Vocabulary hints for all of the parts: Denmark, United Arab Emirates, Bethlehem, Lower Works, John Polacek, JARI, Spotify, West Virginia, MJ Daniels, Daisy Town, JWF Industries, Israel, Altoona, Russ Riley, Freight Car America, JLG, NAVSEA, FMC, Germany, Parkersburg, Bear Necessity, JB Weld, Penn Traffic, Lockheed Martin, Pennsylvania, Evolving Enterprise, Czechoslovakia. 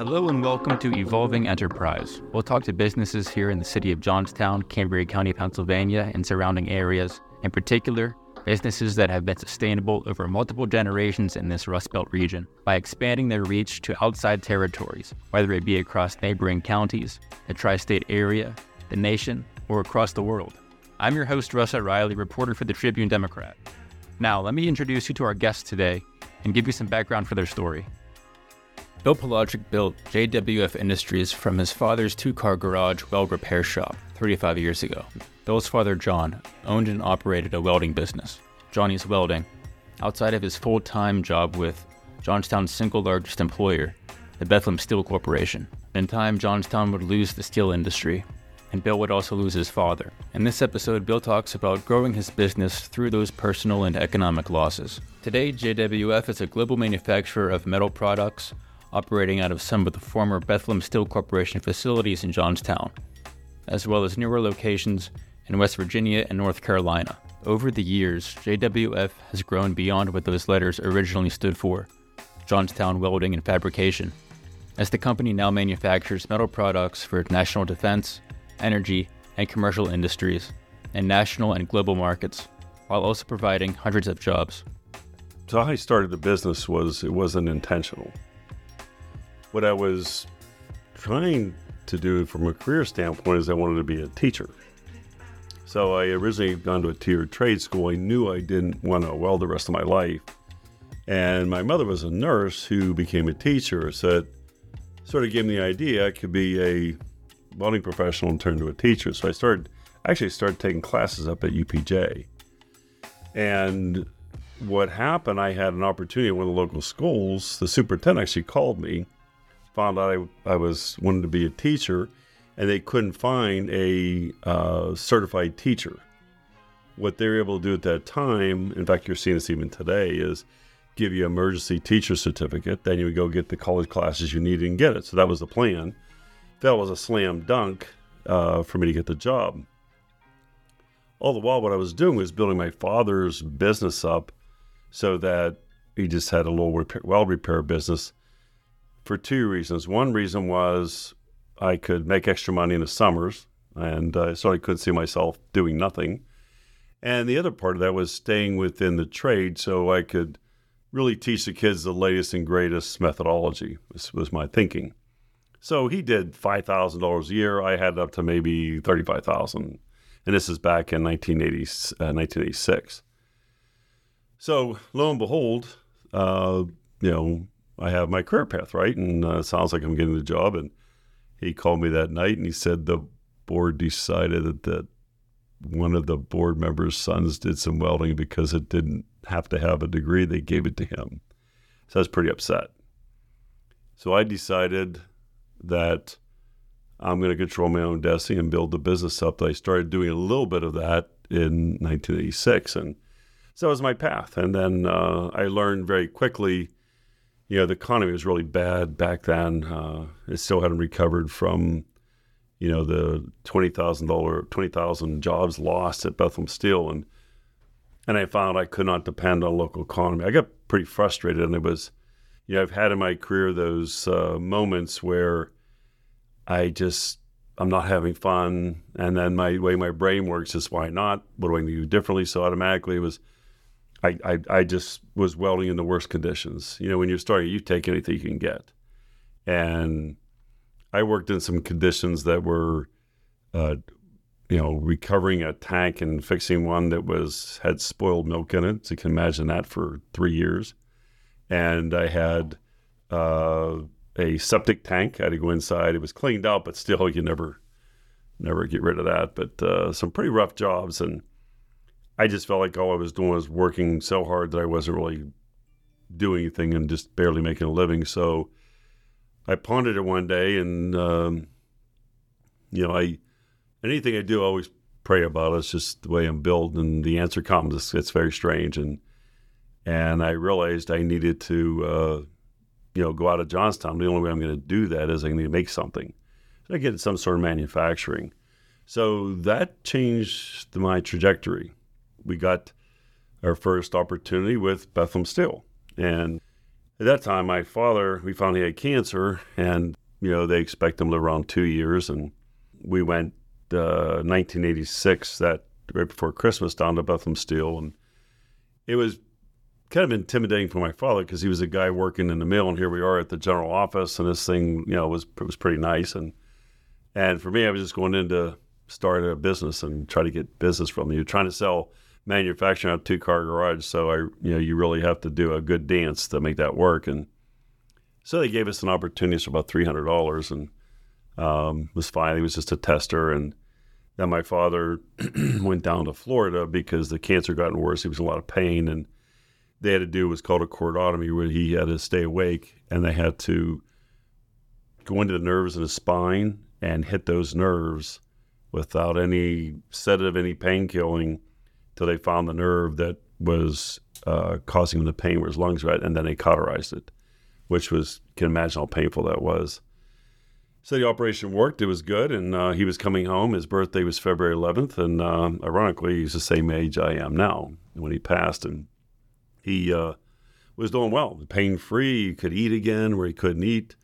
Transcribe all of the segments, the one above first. Hello and welcome to Evolving Enterprise. We'll talk to businesses here in the city of Johnstown, Cambria County, Pennsylvania, and surrounding areas. In particular, businesses that have been sustainable over multiple generations in this Rust Belt region by expanding their reach to outside territories, whether it be across neighboring counties, the tri-state area, the nation, or across the world. I'm your host, Russ Riley, reporter for the Tribune Democrat. Now, let me introduce you to our guests today and give you some background for their story. Bill Polacek built JWF Industries from his father's two-car garage weld repair shop 35 years ago. Bill's father, John, owned and operated a welding business, Johnny's Welding. Outside of his full-time job with Johnstown's single largest employer, the Bethlehem Steel Corporation. In time, Johnstown would lose the steel industry, and Bill would also lose his father. In this episode, Bill talks about growing his business through those personal and economic losses. Today, JWF is a global manufacturer of metal products, operating out of some of the former Bethlehem Steel Corporation facilities in Johnstown, as well as newer locations in West Virginia and North Carolina. Over the years, JWF has grown beyond what those letters originally stood for, Johnstown Welding and Fabrication, as the company now manufactures metal products for national defense, energy, and commercial industries, and national and global markets, while also providing hundreds of jobs. So how I started the business wasn't intentional. What I was trying to do from a career standpoint is I wanted to be a teacher. So I originally had gone to a tiered trade school. I knew I didn't want to weld the rest of my life. And my mother was a nurse who became a teacher, so it sort of gave me the idea I could be a welding professional and turn to a teacher. So I started taking classes up at UPJ. And what happened, I had an opportunity at one of the local schools. The superintendent actually called me, found out I wanted to be a teacher, and they couldn't find a certified teacher. What they were able to do at that time, in fact, you're seeing this even today, is give you an emergency teacher certificate. Then you would go get the college classes you needed and get it. So that was the plan. That was a slam dunk for me to get the job. All the while, what I was doing was building my father's business up so that he just had a little weld repair business. For two reasons. One reason was I could make extra money in the summers, and so I couldn't see myself doing nothing. And the other part of that was staying within the trade so I could really teach the kids the latest and greatest methodology. This was my thinking. So he did $5,000 a year. I had it up to maybe $35,000. And this is back in 1986. So lo and behold, I have my career path, right? And it sounds like I'm getting the job. And he called me that night and he said the board decided that one of the board members' sons did some welding because it didn't have to have a degree. They gave it to him. So I was pretty upset. So I decided that I'm going to control my own destiny and build the business up. I started doing a little bit of that in 1986. And so that was my path. And then I learned very quickly. You know, the economy was really bad back then. It still hadn't recovered from, the $20,000 jobs lost at Bethlehem Steel. And I found I could not depend on local economy. I got pretty frustrated. And it was, I've had in my career those moments where I'm not having fun. And then the way my brain works is why not? What do I need to do differently? So automatically it was, I just was welding in the worst conditions. When you're starting, you take anything you can get. And I worked in some conditions that were, recovering a tank and fixing one that had spoiled milk in it. So you can imagine that for 3 years. And I had a septic tank. I had to go inside. It was cleaned out, but still you never get rid of that. But some pretty rough jobs, and I just felt like all I was doing was working so hard that I wasn't really doing anything and just barely making a living. So I pondered it one day, and anything I do, I always pray about it. It's just the way I'm built, and the answer comes. It's very strange, and I realized I needed to go out of Johnstown. The only way I'm going to do that is I need to make something. So I get into some sort of manufacturing. So that changed my trajectory. We got our first opportunity with Bethlehem Steel. And At that time, my father, we found he had cancer, and, you know, they expect him to live around 2 years. And we went 1986, that right before Christmas, down to Bethlehem Steel. And it was kind of intimidating for my father because he was a guy working in the mill, and here we are at the general office, and this thing, you know, was pretty nice. And for me, I was just going in to start a business and try to get business from you. You're trying to sell manufacturing out of a two-car garage, so you really have to do a good dance to make that work. And so they gave us an opportunity for about $300, and was fine. He was just a tester. And then my father went down to Florida because the cancer gotten worse. He was in a lot of pain, and they had to do what's called a chordotomy, where he had to stay awake, and they had to go into the nerves in his spine and hit those nerves without any sedative, any pain killing, till they found the nerve that was causing him the pain where his lungs were at, and then they cauterized it, which was, you can imagine how painful that was. So the operation worked. It was good, and he was coming home. His birthday was February 11th, and ironically, he's the same age I am now when he passed, and he was doing well, pain-free. He could eat again where he couldn't eat.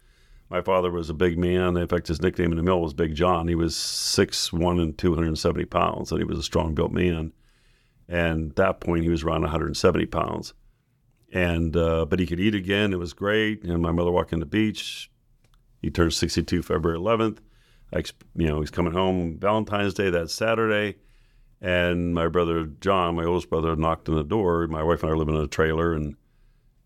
My father was a big man. In fact, his nickname in the mill was Big John. He was 6'1" and 270 pounds, and he was a strong-built man. And at that point, he was around 170 pounds. And but he could eat again. It was great. And my mother walked in the beach. He turned 62 February 11th. He's coming home Valentine's Day, that Saturday. And my brother John, my oldest brother, knocked on the door. My wife and I were living in a trailer, and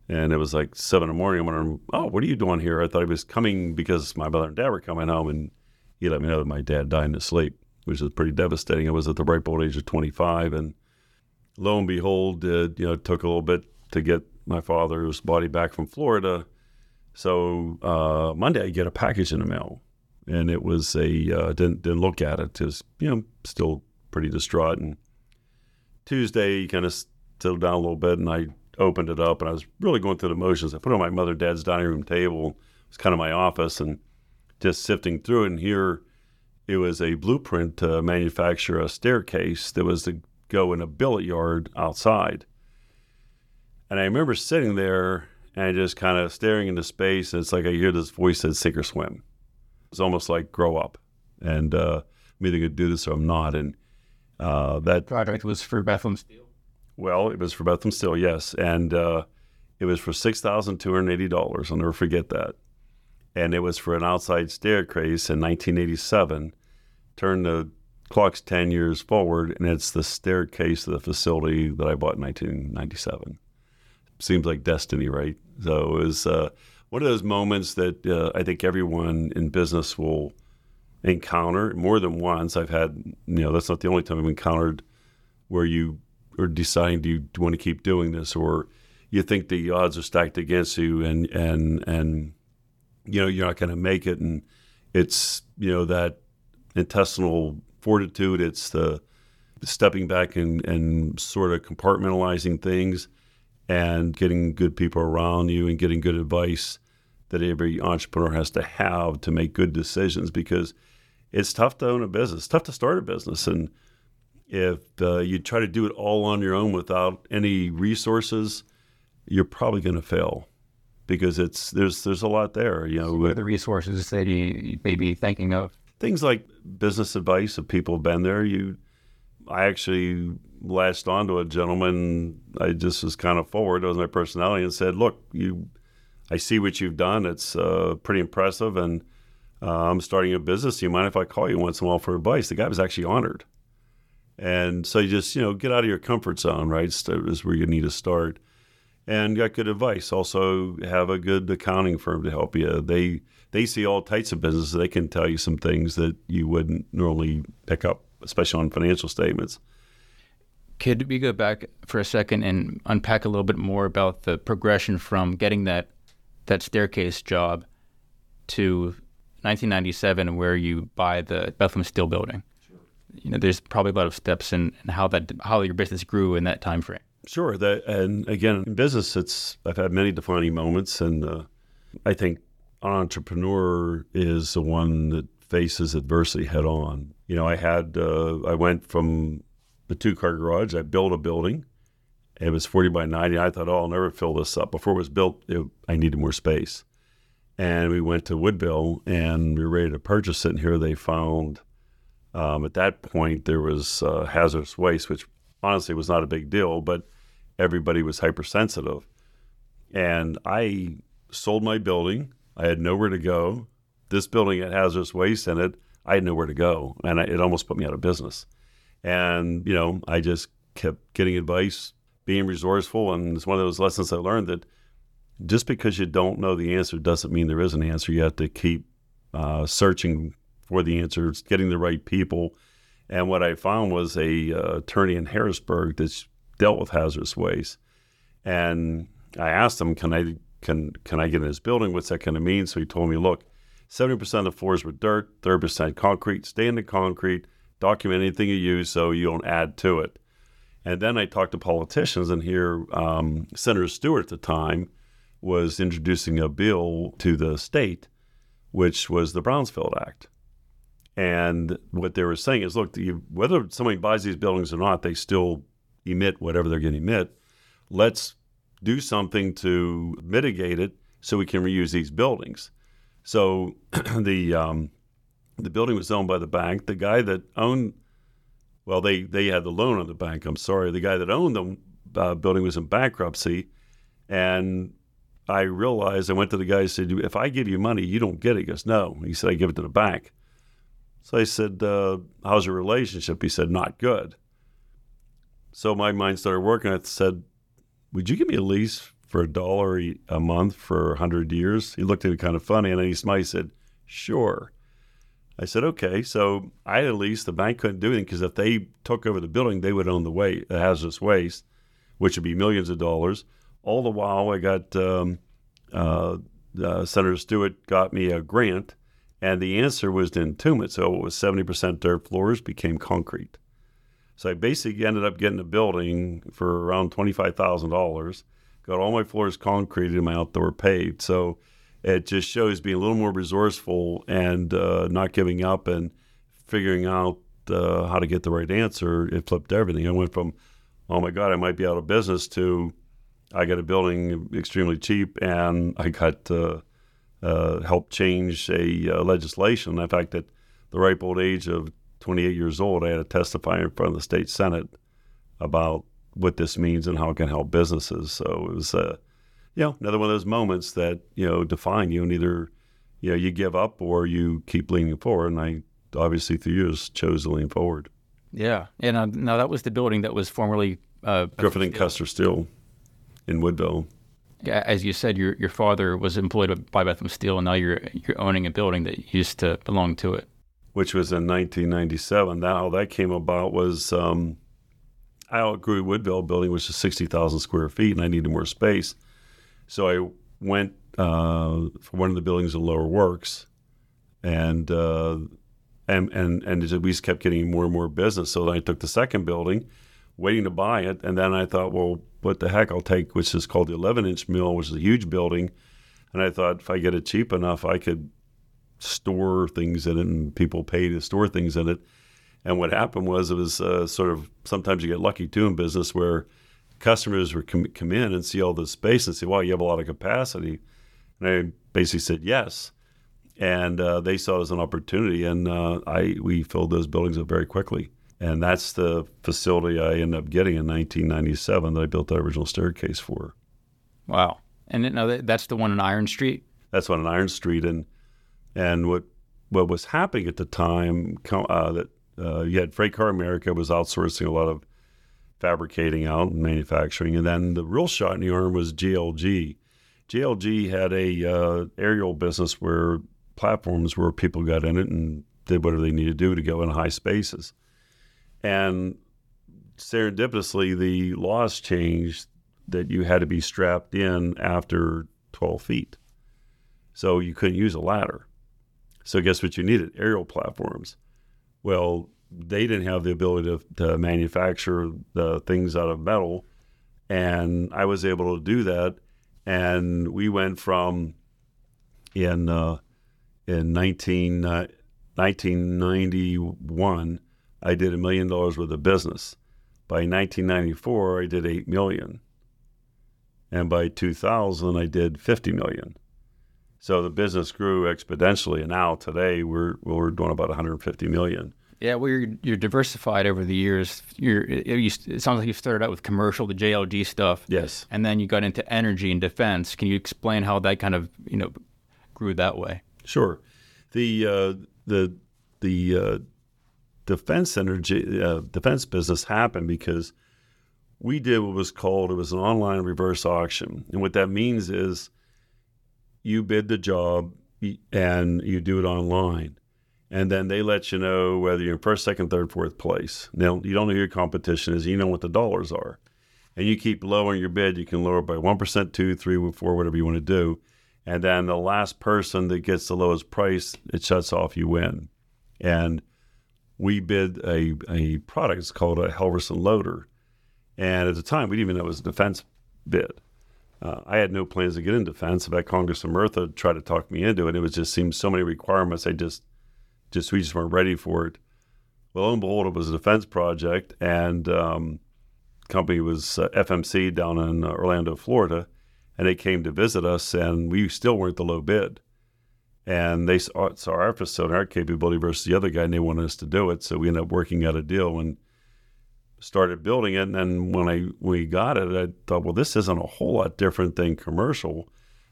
it was like 7 in the morning. I went, "Oh, what are you doing here?" I thought he was coming because my brother and dad were coming home, and he let me know that my dad died in his sleep, which was pretty devastating. I was at the ripe old age of 25, and lo and behold, it took a little bit to get my father's body back from Florida. So Monday, I get a package in the mail, and it was didn't look at it. It was, still pretty distraught. And Tuesday, kind of settled down a little bit, and I opened it up, and I was really going through the motions. I put it on my mother and dad's dining room table. It was kind of my office, and just sifting through it. And here, it was a blueprint to manufacture a staircase that was to go in a billet yard outside. And I remember sitting there and just kind of staring into space, and it's like I hear this voice that said, "Sink or swim." It's almost like, grow up, and I'm either going to do this or I'm not. And that project was for Bethlehem Steel. Well, it was for Bethlehem Steel, yes, and it was for $6,280. I'll never forget that. And it was for an outside staircase in 1987. Turn the clock's 10 years forward, and it's the staircase of the facility that I bought in 1997. Seems like destiny, right? So it was one of those moments that I think everyone in business will encounter more than once. I've had, that's not the only time I've encountered where you are deciding, do you want to keep doing this, or you think the odds are stacked against you, and you're not going to make it, and it's, that intestinal fortitude. It's the stepping back and sort of compartmentalizing things and getting good people around you and getting good advice that every entrepreneur has to have to make good decisions, because it's tough to own a business, tough to start a business. And if you try to do it all on your own without any resources, you're probably going to fail, because there's a lot there. So the resources that you may be thinking of. Things like business advice if people have been there. I actually latched onto a gentleman. I just was kind of forward. It was my personality, and said, "Look, I see what you've done. It's pretty impressive, and I'm starting a business. Do you mind if I call you once in a while for advice?" The guy was actually honored. And so you just, get out of your comfort zone, right? So is where you need to start. And got good advice. Also have a good accounting firm to help you. They see all types of businesses. They can tell you some things that you wouldn't normally pick up, especially on financial statements. Could we go back for a second and unpack a little bit more about the progression from getting that staircase job to 1997, where you buy the Bethlehem Steel building? Sure. There's probably a lot of steps in how your business grew in that time frame. Sure. And again, in business, I've had many defining moments, and I think an entrepreneur is the one that faces adversity head on. I went from the two-car garage, I built a building, and it was 40 by 90. I thought, oh, I'll never fill this up. Before it was built, I needed more space. And we went to Woodville, and we were ready to purchase it. And here they found, at that point, there was hazardous waste, which honestly was not a big deal, but everybody was hypersensitive. And I sold my building. I had nowhere to go. This building had hazardous waste in it. I had nowhere to go, and it almost put me out of business. And, you know, I just kept getting advice, being resourceful, and it's one of those lessons I learned that just because you don't know the answer doesn't mean there is an answer. You have to keep searching for the answers, getting the right people. And what I found was a attorney in Harrisburg that dealt with hazardous waste. And I asked him, can I get in this building? What's that going to mean? So he told me, look, 70% of the floors were dirt, 30% concrete. Stay in the concrete, document anything you use so you don't add to it. And then I talked to politicians, and here Senator Stewart at the time was introducing a bill to the state, which was the Brownsfield Act. And what they were saying is, look, whether somebody buys these buildings or not, they still emit whatever they're going to emit. Let's do something to mitigate it so we can reuse these buildings. So the building was owned by the bank. The guy that owned, well, they had the loan on the bank, I'm sorry. The guy that owned the building was in bankruptcy. And I realized, I went to the guy and said, if I give you money, you don't get it. He goes, no. He said, I give it to the bank. So I said, how's your relationship? He said, not good. So my mind started working. I said, would you give me a lease for $1 a month for 100 years? He looked at me kind of funny, and then he smiled. He said, sure. I said, okay. So I had a lease. The bank couldn't do anything because if they took over the building, they would own the hazardous waste, which would be millions of dollars. All the while, I got Senator Stewart got me a grant, and the answer was to entomb it. So it was 70% dirt floors became concrete. So I basically ended up getting a building for around $25,000. Got all my floors concreted and my outdoor paved. So it just shows being a little more resourceful and not giving up and figuring out how to get the right answer. It flipped everything. I went from, oh my God, I might be out of business to I got a building extremely cheap, and I got helped change a legislation. In fact, at the ripe old age of 28 years old, I had to testify in front of the state senate about what this means and how it can help businesses. So it was, another one of those moments that, define you, and either, you give up or you keep leaning forward. And I obviously through years chose to lean forward. Yeah. And now that was the building that was formerly Griffin and Custer Steel in Woodville. As you said, your father was employed by Bethlehem Steel, and now you're owning a building that used to belong to it. Which was in 1997. Now, how that came about was I outgrew Woodville building, which is 60,000 square feet, and I needed more space. So I went for one of the buildings in Lower Works, and we just kept getting more and more business. So then I took the second building, waiting to buy it, and then I thought, well, what the heck, I'll take, which is called the 11-inch mill, which is a huge building. And I thought if I get it cheap enough, I could store things in it, and people pay to store things in it. And what happened was it was sort of, sometimes you get lucky too in business where customers would come in and see all this space and say, wow, you have a lot of capacity. And I basically said yes. And they saw it as an opportunity, and we filled those buildings up very quickly. And that's the facility I ended up getting in 1997 that I built that original staircase for. Wow. And that's the one in Iron Street? That's one in Iron Street. And what was happening at the time, you had Freight Car America was outsourcing a lot of fabricating out and manufacturing. And then the real shot in the arm was JLG. JLG had a aerial business where platforms where people got in it and did whatever they needed to do to go in high spaces. And serendipitously, the laws changed that you had to be strapped in after 12 feet. So you couldn't use a ladder. So guess what you needed? Aerial platforms. Well, they didn't have the ability to manufacture the things out of metal. And I was able to do that. And we went from, in 1991, I did $1 million worth of business. By 1994, I did 8 million. And by 2000, I did 50 million. So the business grew exponentially, and now today we're doing about 150 million. Yeah, well, you're diversified over the years. It sounds like you started out with commercial, the JLG stuff. Yes. And then you got into energy and defense. Can you explain how that kind of grew that way? Sure. The defense business happened because we did what was called, it was an online reverse auction. And what that means is you bid the job and you do it online. And then they let you know whether you're in first, second, third, fourth place. Now, you don't know who your competition is. You know what the dollars are. And you keep lowering your bid. You can lower it by 1%, 2, 3, 4, whatever you want to do. And then the last person that gets the lowest price, it shuts off, you win. And we bid a product. It's called a Helverson Loader. And at the time, we didn't even know it was a defense bid. I had no plans to get into defense. In fact, Congressman Murtha tried to talk me into it. It was just seemed so many requirements. We just weren't ready for it. Well, lo and behold, it was a defense project, and company was FMC down in Orlando, Florida, and they came to visit us, and we still weren't the low bid. And they saw our facility, our capability versus the other guy, and they wanted us to do it, so we ended up working out a deal and started building it. And then when we got it, I thought, well, this isn't a whole lot different than commercial.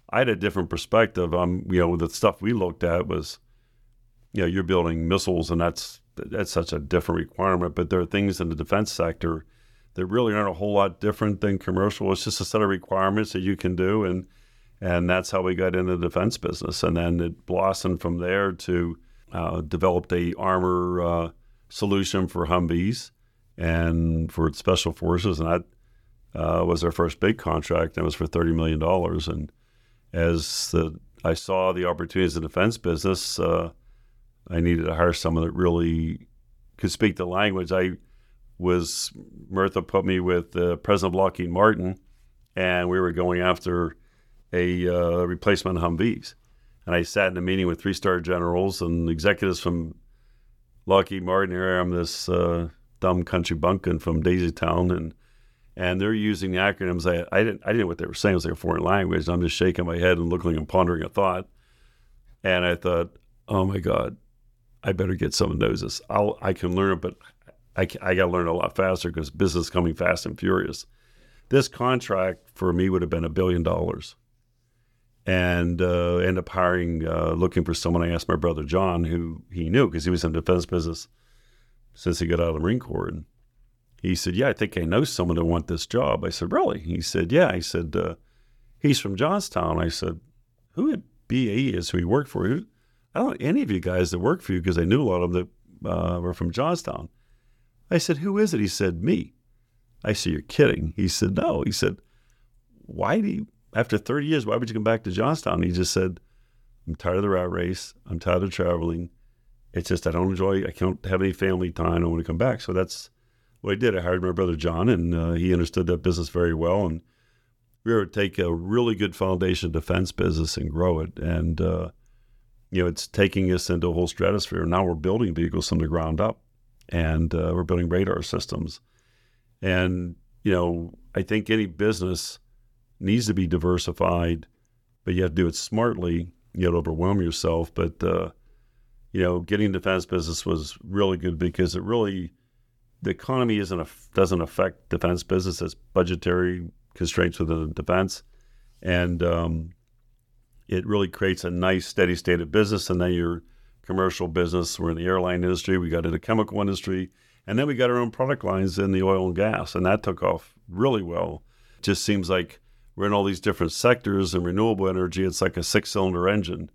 I had a different perspective. The stuff we looked at was, you're building missiles, and that's such a different requirement. But there are things in the defense sector that really aren't a whole lot different than commercial. It's just a set of requirements that you can do, and that's how we got into the defense business. And then it blossomed from there to developed a armor solution for Humvees and for special forces, and that was our first big contract. That was for $30 million. And as I saw the opportunities in the defense business, I needed to hire someone that really could speak the language. Murtha put me with the president of Lockheed Martin, and we were going after a replacement Humvees. And I sat in a meeting with 3-star generals and executives from Lockheed Martin. Here I am, this dumb country bumpkin from Daisy Town, and they're using the acronyms. I didn't know what they were saying. It was like a foreign language. And I'm just shaking my head and looking and pondering a thought. And I thought, oh my God, I better get someone who knows this. I can learn it, but I got to learn it a lot faster because business is coming fast and furious. This contract for me would have been $1 billion. And end up hiring, looking for someone. I asked my brother John, who he knew because he was in the defense business since he got out of the Marine Corps. And he said, yeah, I think I know someone who wants this job. I said, really? He said, yeah. I said, he's from Johnstown. I said, who at BAE is who he worked for? I don't know any of you guys that work for you, because I knew a lot of them that were from Johnstown. I said, who is it? He said, me. I said, you're kidding. He said, no. He said, after 30 years, why would you come back to Johnstown? He just said, I'm tired of the rat race. I'm tired of traveling. It's just, I can't have any family time. I want to come back. So that's what I did. I hired my brother John, and he understood that business very well. And we were to take a really good foundation defense business and grow it. And, it's taking us into a whole stratosphere. Now we're building vehicles from the ground up, and we're building radar systems. And, I think any business needs to be diversified, but you have to do it smartly. You have to overwhelm yourself. But, getting defense business was really good because it really, the economy doesn't affect defense business. It's budgetary constraints within defense. And, it really creates a nice steady state of business. And then your commercial business, we're in the airline industry, we got into the chemical industry, and then we got our own product lines in the oil and gas, and that took off really well. It just seems like we're in all these different sectors, and renewable energy, it's like a 6-cylinder engine,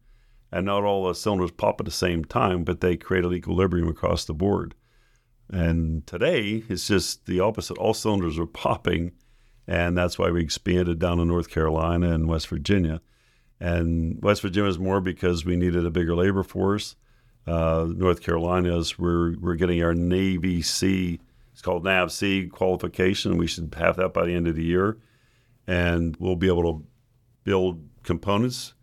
and not all the cylinders pop at the same time, but they create an equilibrium across the board. And today, it's just the opposite. All cylinders are popping, and that's why we expanded down to North Carolina and West Virginia. And West Virginia is more because we needed a bigger labor force. North Carolina is we're getting our Navy C, it's called NAVC qualification. We should have that by the end of the year. And we'll be able to build components,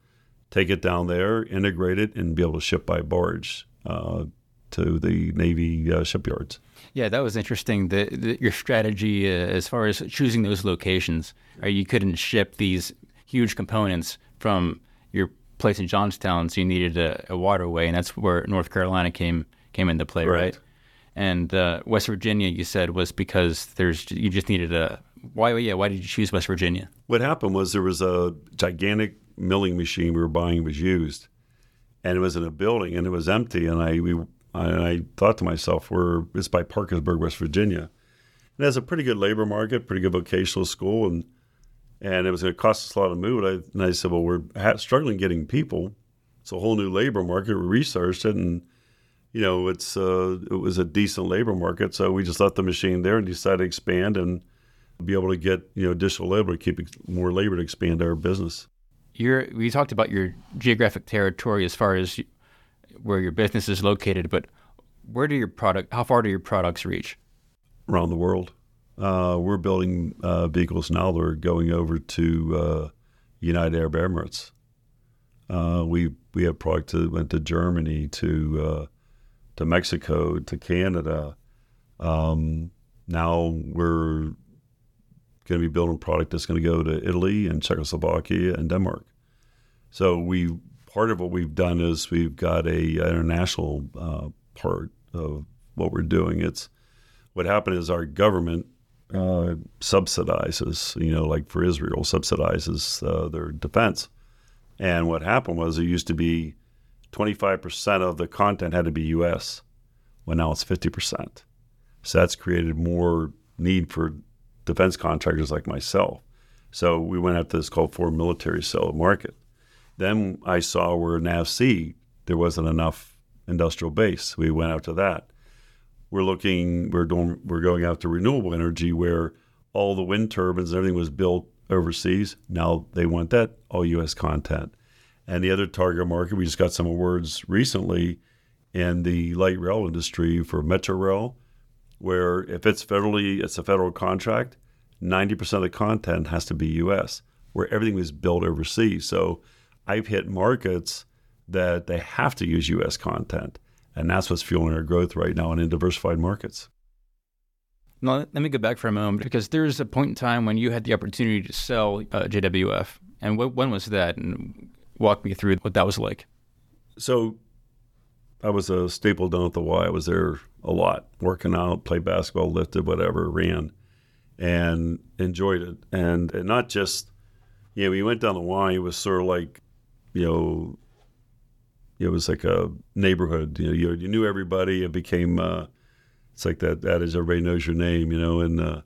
take it down there, integrate it, and be able to ship by barge to the Navy shipyards. Yeah, that was interesting, your strategy as far as choosing those locations. Right? You couldn't ship these huge components from your place in Johnstown, so you needed a waterway, and that's where North Carolina came into play, right? And West Virginia, you said, was because you just needed a... Why did you choose West Virginia? What happened was there was a gigantic milling machine we were buying was used, and it was in a building, and it was empty, and I thought to myself, it's by Parkersburg, West Virginia. It has a pretty good labor market, pretty good vocational school, and it was going to cost us a lot to move it. And I said, well, we're struggling getting people. It's a whole new labor market. We researched it, and it was a decent labor market. So we just left the machine there and decided to expand and be able to get additional labor to keep more labor to expand our business. We talked about your geographic territory as far as where your business is located, but how far do your products reach? Around the world. We're building vehicles now that are going over to United Arab Emirates. We have products that went to Germany, to Mexico, to Canada. Now we're going to be building a product that's going to go to Italy and Czechoslovakia and Denmark. So part of what we've done is we've got an international part of what we're doing. What happened is our government subsidizes, like for Israel, subsidizes their defense. And what happened was it used to be 25% of the content had to be U.S. Well, now it's 50%. So that's created more need for defense contractors like myself. So we went after this called foreign military sale market. Then I saw where NAVSEA, there wasn't enough industrial base. We went after that. We're going after renewable energy, where all the wind turbines and everything was built overseas. Now they want that, all U.S. content. And the other target market, we just got some awards recently in the light rail industry for Metro Rail, where if it's a federal contract, 90% of the content has to be U.S., where everything was built overseas. So I've hit markets that they have to use U.S. content, and that's what's fueling our growth right now in diversified markets. Now, let me go back for a moment, because there's a point in time when you had the opportunity to sell JWF, and when was that? And walk me through what that was like. So I was a staple down at the Y. I was there a lot, working out, played basketball, lifted, whatever, ran, and enjoyed it. And not just, when you went down the Y, it was sort of like, it was like a neighborhood. You knew everybody. It became, it's like that is everybody knows your name, and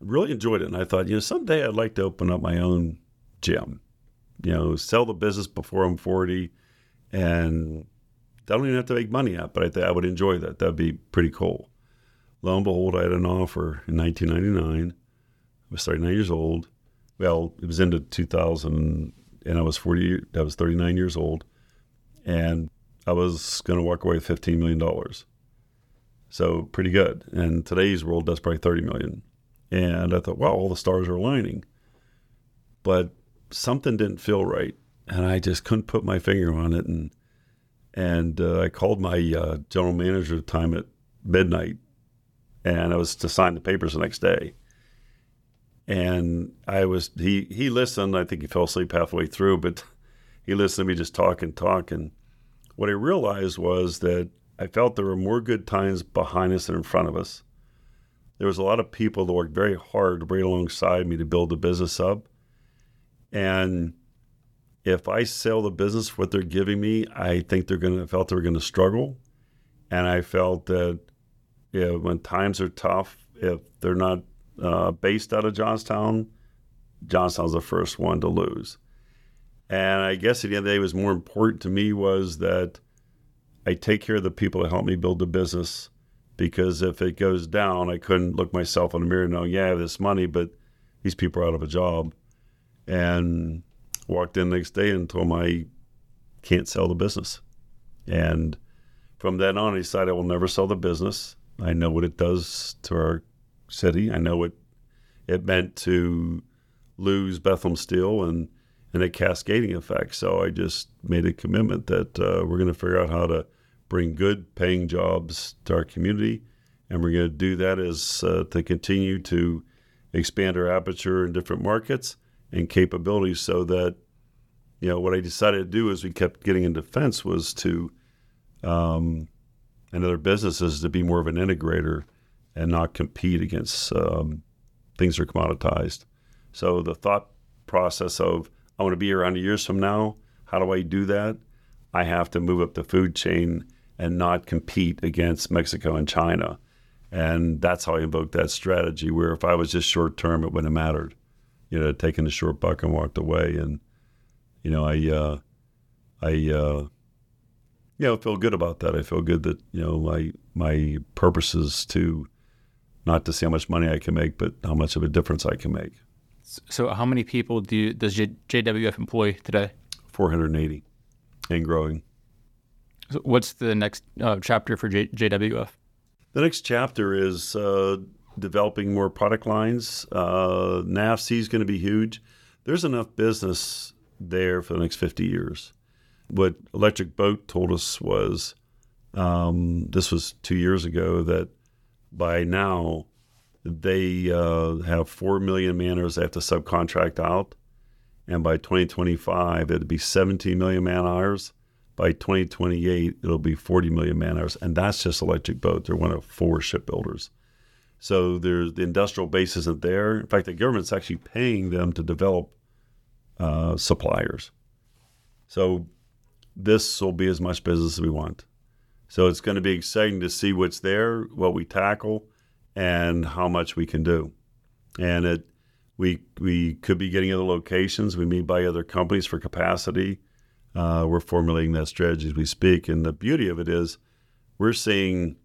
really enjoyed it. And I thought, someday I'd like to open up my own gym, sell the business before I'm 40. And I don't even have to make money out, but I think I would enjoy that. That'd be pretty cool. Lo and behold, I had an offer in 1999. I was 39 years old. Well, it was into 2000, and I was 39 years old, and I was going to walk away with $15 million. So pretty good. And today's world, that's probably $30 million. And I thought, wow, all the stars are aligning. But something didn't feel right, and I just couldn't put my finger on it. And I called my general manager at the time at midnight, and I was to sign the papers the next day. And he listened. I think he fell asleep halfway through, but he listened to me just talk and talk. And what I realized was that I felt there were more good times behind us than in front of us. There was a lot of people that worked very hard right alongside me to build the business up. And if I sell the business for what they're giving me, I think felt they were going to struggle. And I felt that when times are tough, if they're not based out of Johnstown, Johnstown's the first one to lose. And I guess at the end of the day, what was more important to me was that I take care of the people that help me build the business, because if it goes down, I couldn't look myself in the mirror and know, I have this money, but these people are out of a job. And walked in the next day and told him I can't sell the business. And from then on, I decided I will never sell the business. I know what it does to our city. I know what it meant to lose Bethlehem Steel and a cascading effect. So I just made a commitment that we're going to figure out how to bring good paying jobs to our community. And we're going to do that is to continue to expand our aperture in different markets and capabilities so that, you know, what I decided to do as we kept getting in defense was to, and other businesses to be more of an integrator and not compete against things that are commoditized. So the thought process of, I want to be around a year from now, how do I do that? I have to move up the food chain and not compete against Mexico and China. And that's how I invoked that strategy, where if I was just short term, it wouldn't have mattered. You know, taking the short buck and walked away. And, you know, I feel good about that. I feel good that, you know, my purpose is to not to see how much money I can make, but how much of a difference I can make. So how many people does JWF employ today? 480 and growing. So what's the next chapter for JWF? The next chapter is developing more product lines. NAFC is going to be huge. There's enough business there for the next 50 years. What Electric Boat told us was, this was 2 years ago, that by now they have 4 million man-hours they have to subcontract out. And by 2025, it'll be 17 million man-hours. By 2028, it'll be 40 million man-hours. And that's just Electric Boat. They're one of 4 shipbuilders. So there's the industrial base isn't there. In fact, the government's actually paying them to develop suppliers. So this will be as much business as we want. So it's going to be exciting to see what's there, what we tackle, and how much we can do. And we could be getting other locations. We may buy other companies for capacity. We're formulating that strategy as we speak. And the beauty of it is we're seeing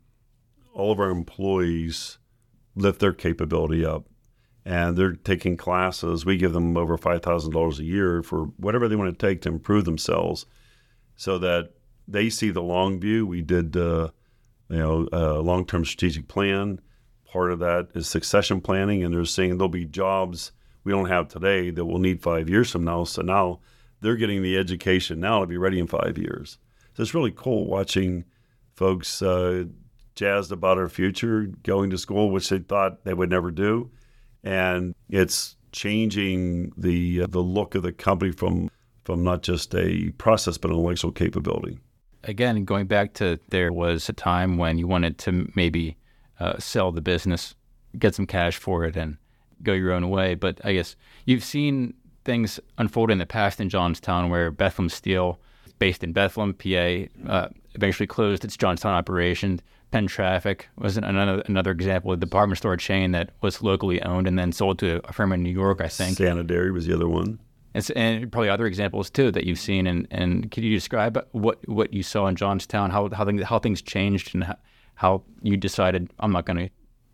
all of our employees lift their capability up. And they're taking classes. We give them over $5,000 a year for whatever they want to take to improve themselves so that they see the long view. We did a long-term strategic plan. Part of that is succession planning. And they're saying there'll be jobs we don't have today that we'll need 5 years from now. So now they're getting the education now to be ready in 5 years. So it's really cool watching folks jazzed about our future, going to school, which they thought they would never do. And it's changing the look of the company from not just a process, but an intellectual capability. Again, going back to there was a time when you wanted to maybe sell the business, get some cash for it, and go your own way. But I guess you've seen things unfold in the past in Johnstown, where Bethlehem Steel, based in Bethlehem, PA, eventually closed its Johnstown operation. Penn Traffic was another example, a department store chain that was locally owned and then sold to a firm in New York, I think. Sanitary was the other one. And probably other examples, too, that you've seen. And could you describe what you saw in Johnstown, how things changed, and how you decided, I'm going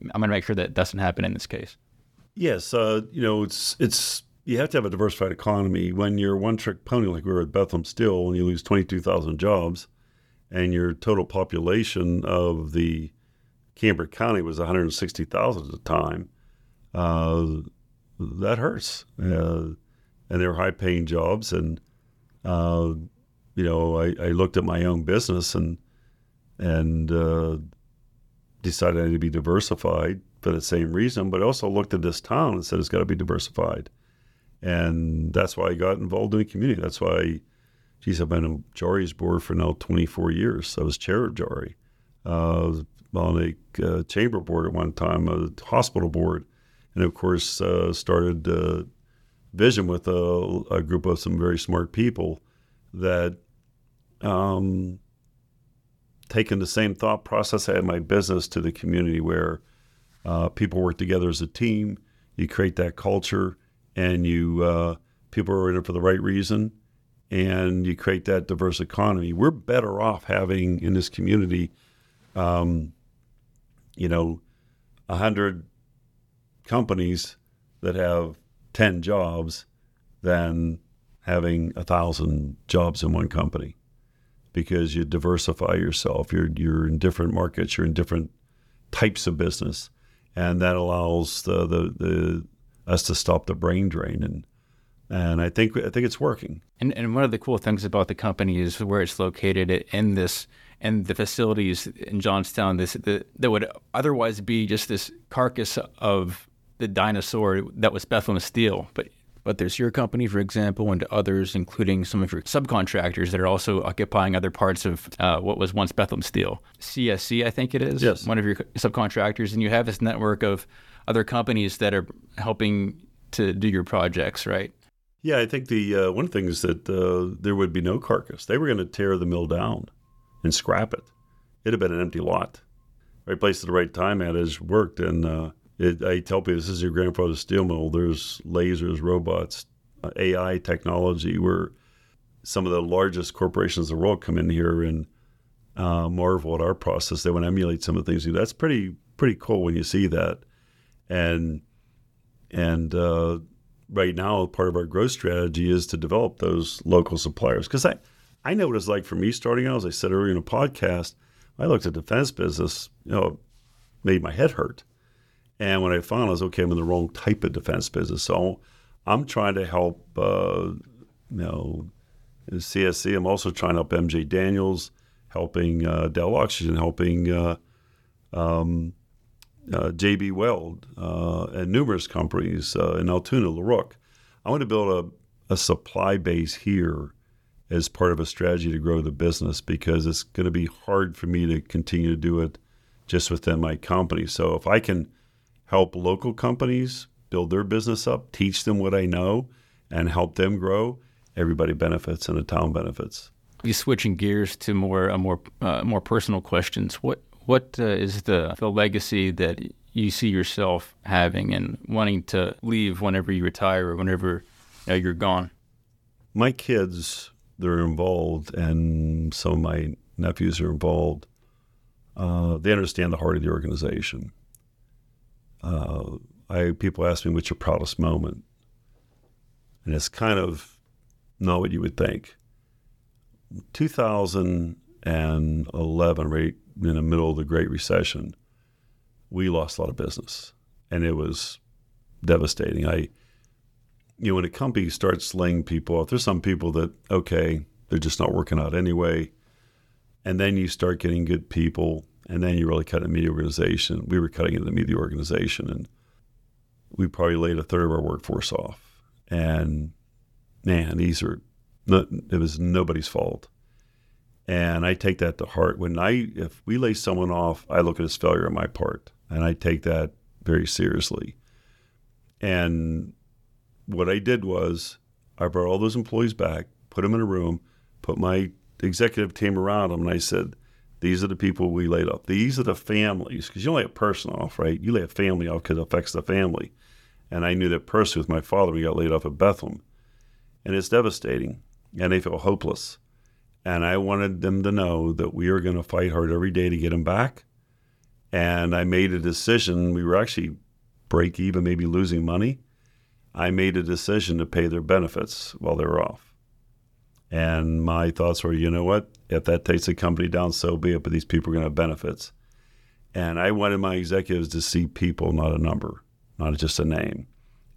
to make sure that doesn't happen in this case? Yes. It's you have to have a diversified economy. When you're one-trick pony like we were at Bethlehem Steel and you lose 22,000 jobs, and your total population of the Cambria County was 160,000 at the time, that hurts. And they were high-paying jobs. And, I looked at my own business and decided I need to be diversified for the same reason, but I also looked at this town and said it's got to be diversified. And that's why I got involved in the community. That's why I've been on JARI's board for now 24 years. I was chair of JARI. I was on a chamber board at one time, a hospital board, and of course started Vision with a group of some very smart people that taken the same thought process I had in my business to the community, where people work together as a team. You create that culture, and people are in it for the right reason. And you create that diverse economy. We're better off having in this community, 100 companies that have 10 jobs than having 1,000 jobs in one company, because you diversify yourself. You're in different markets. You're in different types of business, and that allows us to stop the brain drain. And I think it's working. And one of the cool things about the company is where it's located in this and the facilities in Johnstown that would otherwise be just this carcass of the dinosaur that was Bethlehem Steel. But there's your company, for example, and others, including some of your subcontractors that are also occupying other parts of what was once Bethlehem Steel. CSC, I think it is, yes. One of your subcontractors. And you have this network of other companies that are helping to do your projects, right? Yeah, I think the one thing is that there would be no carcass. They were going to tear the mill down and scrap it. It had been an empty lot. Right place at the right time at has worked. And I tell people, this is your grandfather's steel mill. There's lasers, robots, AI technology, where some of the largest corporations in the world come in here and marvel at our process. They want to emulate some of the things we do. That's pretty cool when you see that. And right now, part of our growth strategy is to develop those local suppliers. Because I know what it's like for me starting out. As I said earlier in a podcast, I looked at defense business, made my head hurt. And when I found I was, okay, I'm in the wrong type of defense business. So I'm trying to help, CSC. I'm also trying to help MJ Daniels, helping Dow Oxygen, helping JB Weld and numerous companies in Altoona, LaRoque. I want to build a supply base here as part of a strategy to grow the business, because it's going to be hard for me to continue to do it just within my company. So if I can help local companies build their business up, teach them what I know, and help them grow, everybody benefits and the town benefits. You're switching gears to more personal questions. What is the legacy that you see yourself having and wanting to leave whenever you retire or whenever you're gone? My kids, they're involved, and some of my nephews are involved. They understand the heart of the organization. People ask me, what's your proudest moment? And it's kind of not what you would think. 2011, right? In the middle of the Great Recession, we lost a lot of business, and it was devastating. When a company starts laying people off, there's some people that, okay, they're just not working out anyway. And then you start getting good people, and then you really cut a media organization. We were cutting into the media organization, and we probably laid a third of our workforce off. And man, it was nobody's fault. And I take that to heart. If we lay someone off, I look at it as failure on my part, and I take that very seriously. And what I did was I brought all those employees back, put them in a room, put my executive team around them, and I said, these are the people we laid off. These are the families, because you only have a person off, right? You lay a family off because it affects the family. And I knew that person with my father. We got laid off at Bethlehem. And it's devastating, and they feel hopeless. And I wanted them to know that we are going to fight hard every day to get them back. And I made a decision. We were actually break even, maybe losing money. I made a decision to pay their benefits while they were off. And my thoughts were, you know what? If that takes the company down, so be it. But these people are going to have benefits. And I wanted my executives to see people, not a number, not just a name,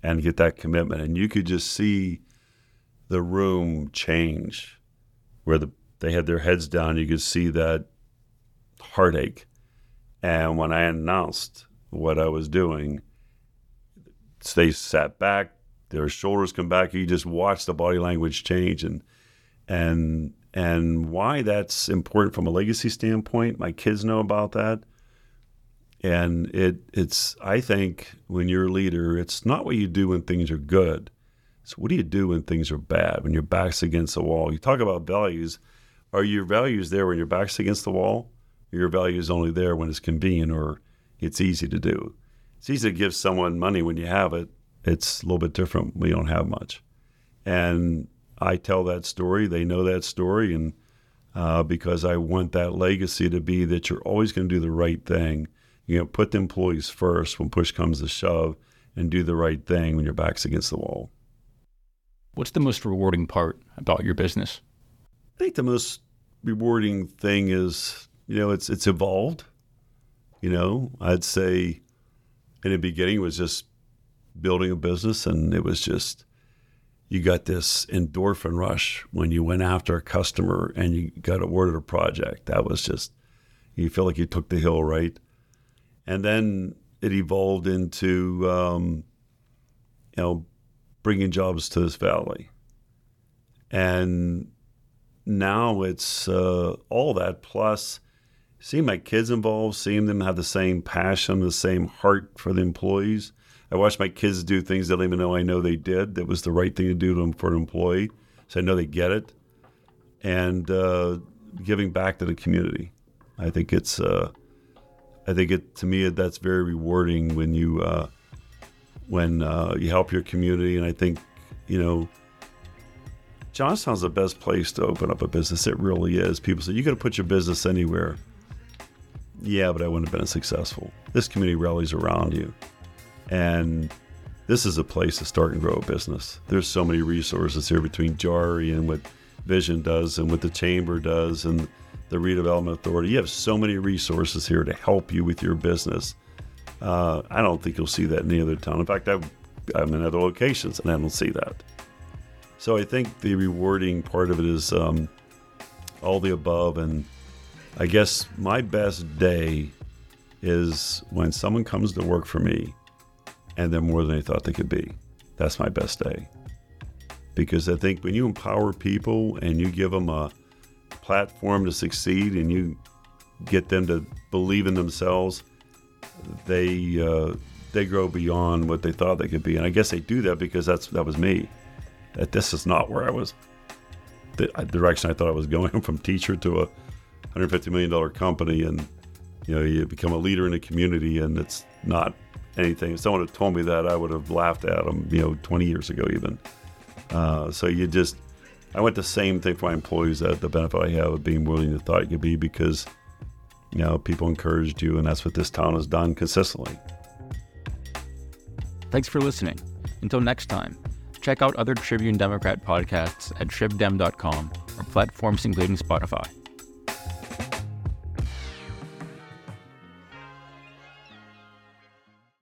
and get that commitment. And you could just see the room change, where they had their heads down. You could see that heartache. And when I announced what I was doing, they sat back, their shoulders come back. You just watch the body language change. And why that's important from a legacy standpoint, my kids know about that. And it's, I think, when you're a leader, it's not what you do when things are good. So what do you do when things are bad, when your back's against the wall? You talk about values. Are your values there when your back's against the wall? Or your value is only there when it's convenient or it's easy to do? It's easy to give someone money when you have it. It's a little bit different when you don't have much. And I tell that story. They know that story. And because I want that legacy to be that you're always going to do the right thing. You're going to put the employees first when push comes to shove, and do the right thing when your back's against the wall. What's the most rewarding part about your business? I think the most rewarding thing is, it's evolved. I'd say in the beginning it was just building a business, and it was just you got this endorphin rush when you went after a customer and you got awarded a project. That was just, you feel like you took the hill, right? And then it evolved into, you know, bringing jobs to this valley. And now it's all that, plus seeing my kids involved, seeing them have the same passion, the same heart for the employees. I watched my kids do things they didn't even know I know they did. That was the right thing to do to them for an employee. So I know they get it. And giving back to the community. I think it's, to me, that's very rewarding when you help your community. And I think, you know, Johnstown's the best place to open up a business. It really is. People say, you got to put your business anywhere. Yeah, but I wouldn't have been successful. This community rallies around you. And this is a place to start and grow a business. There's so many resources here between JARI and what Vision does and what the Chamber does and the Redevelopment Authority. You have so many resources here to help you with your business. I don't think you'll see that in any other town. In fact, I'm in other locations and I don't see that. So I think the rewarding part of it is all the above. And I guess my best day is when someone comes to work for me and they're more than they thought they could be. That's my best day. Because I think when you empower people and you give them a platform to succeed and you get them to believe in themselves, they grow beyond what they thought they could be. And I guess they do that because that was me. That this is not where I was, the direction I thought I was going, from teacher to a $150 million company. And, you know, you become a leader in a community, and it's not anything. If someone had told me that, I would have laughed at them, you know, 20 years ago even. I went the same thing for my employees, that the benefit I have of being more than you thought you could be, because, you know, people encouraged you, and that's what this town has done consistently. Thanks for listening. Until next time, check out other Tribune Democrat podcasts at tribdem.com or platforms including Spotify.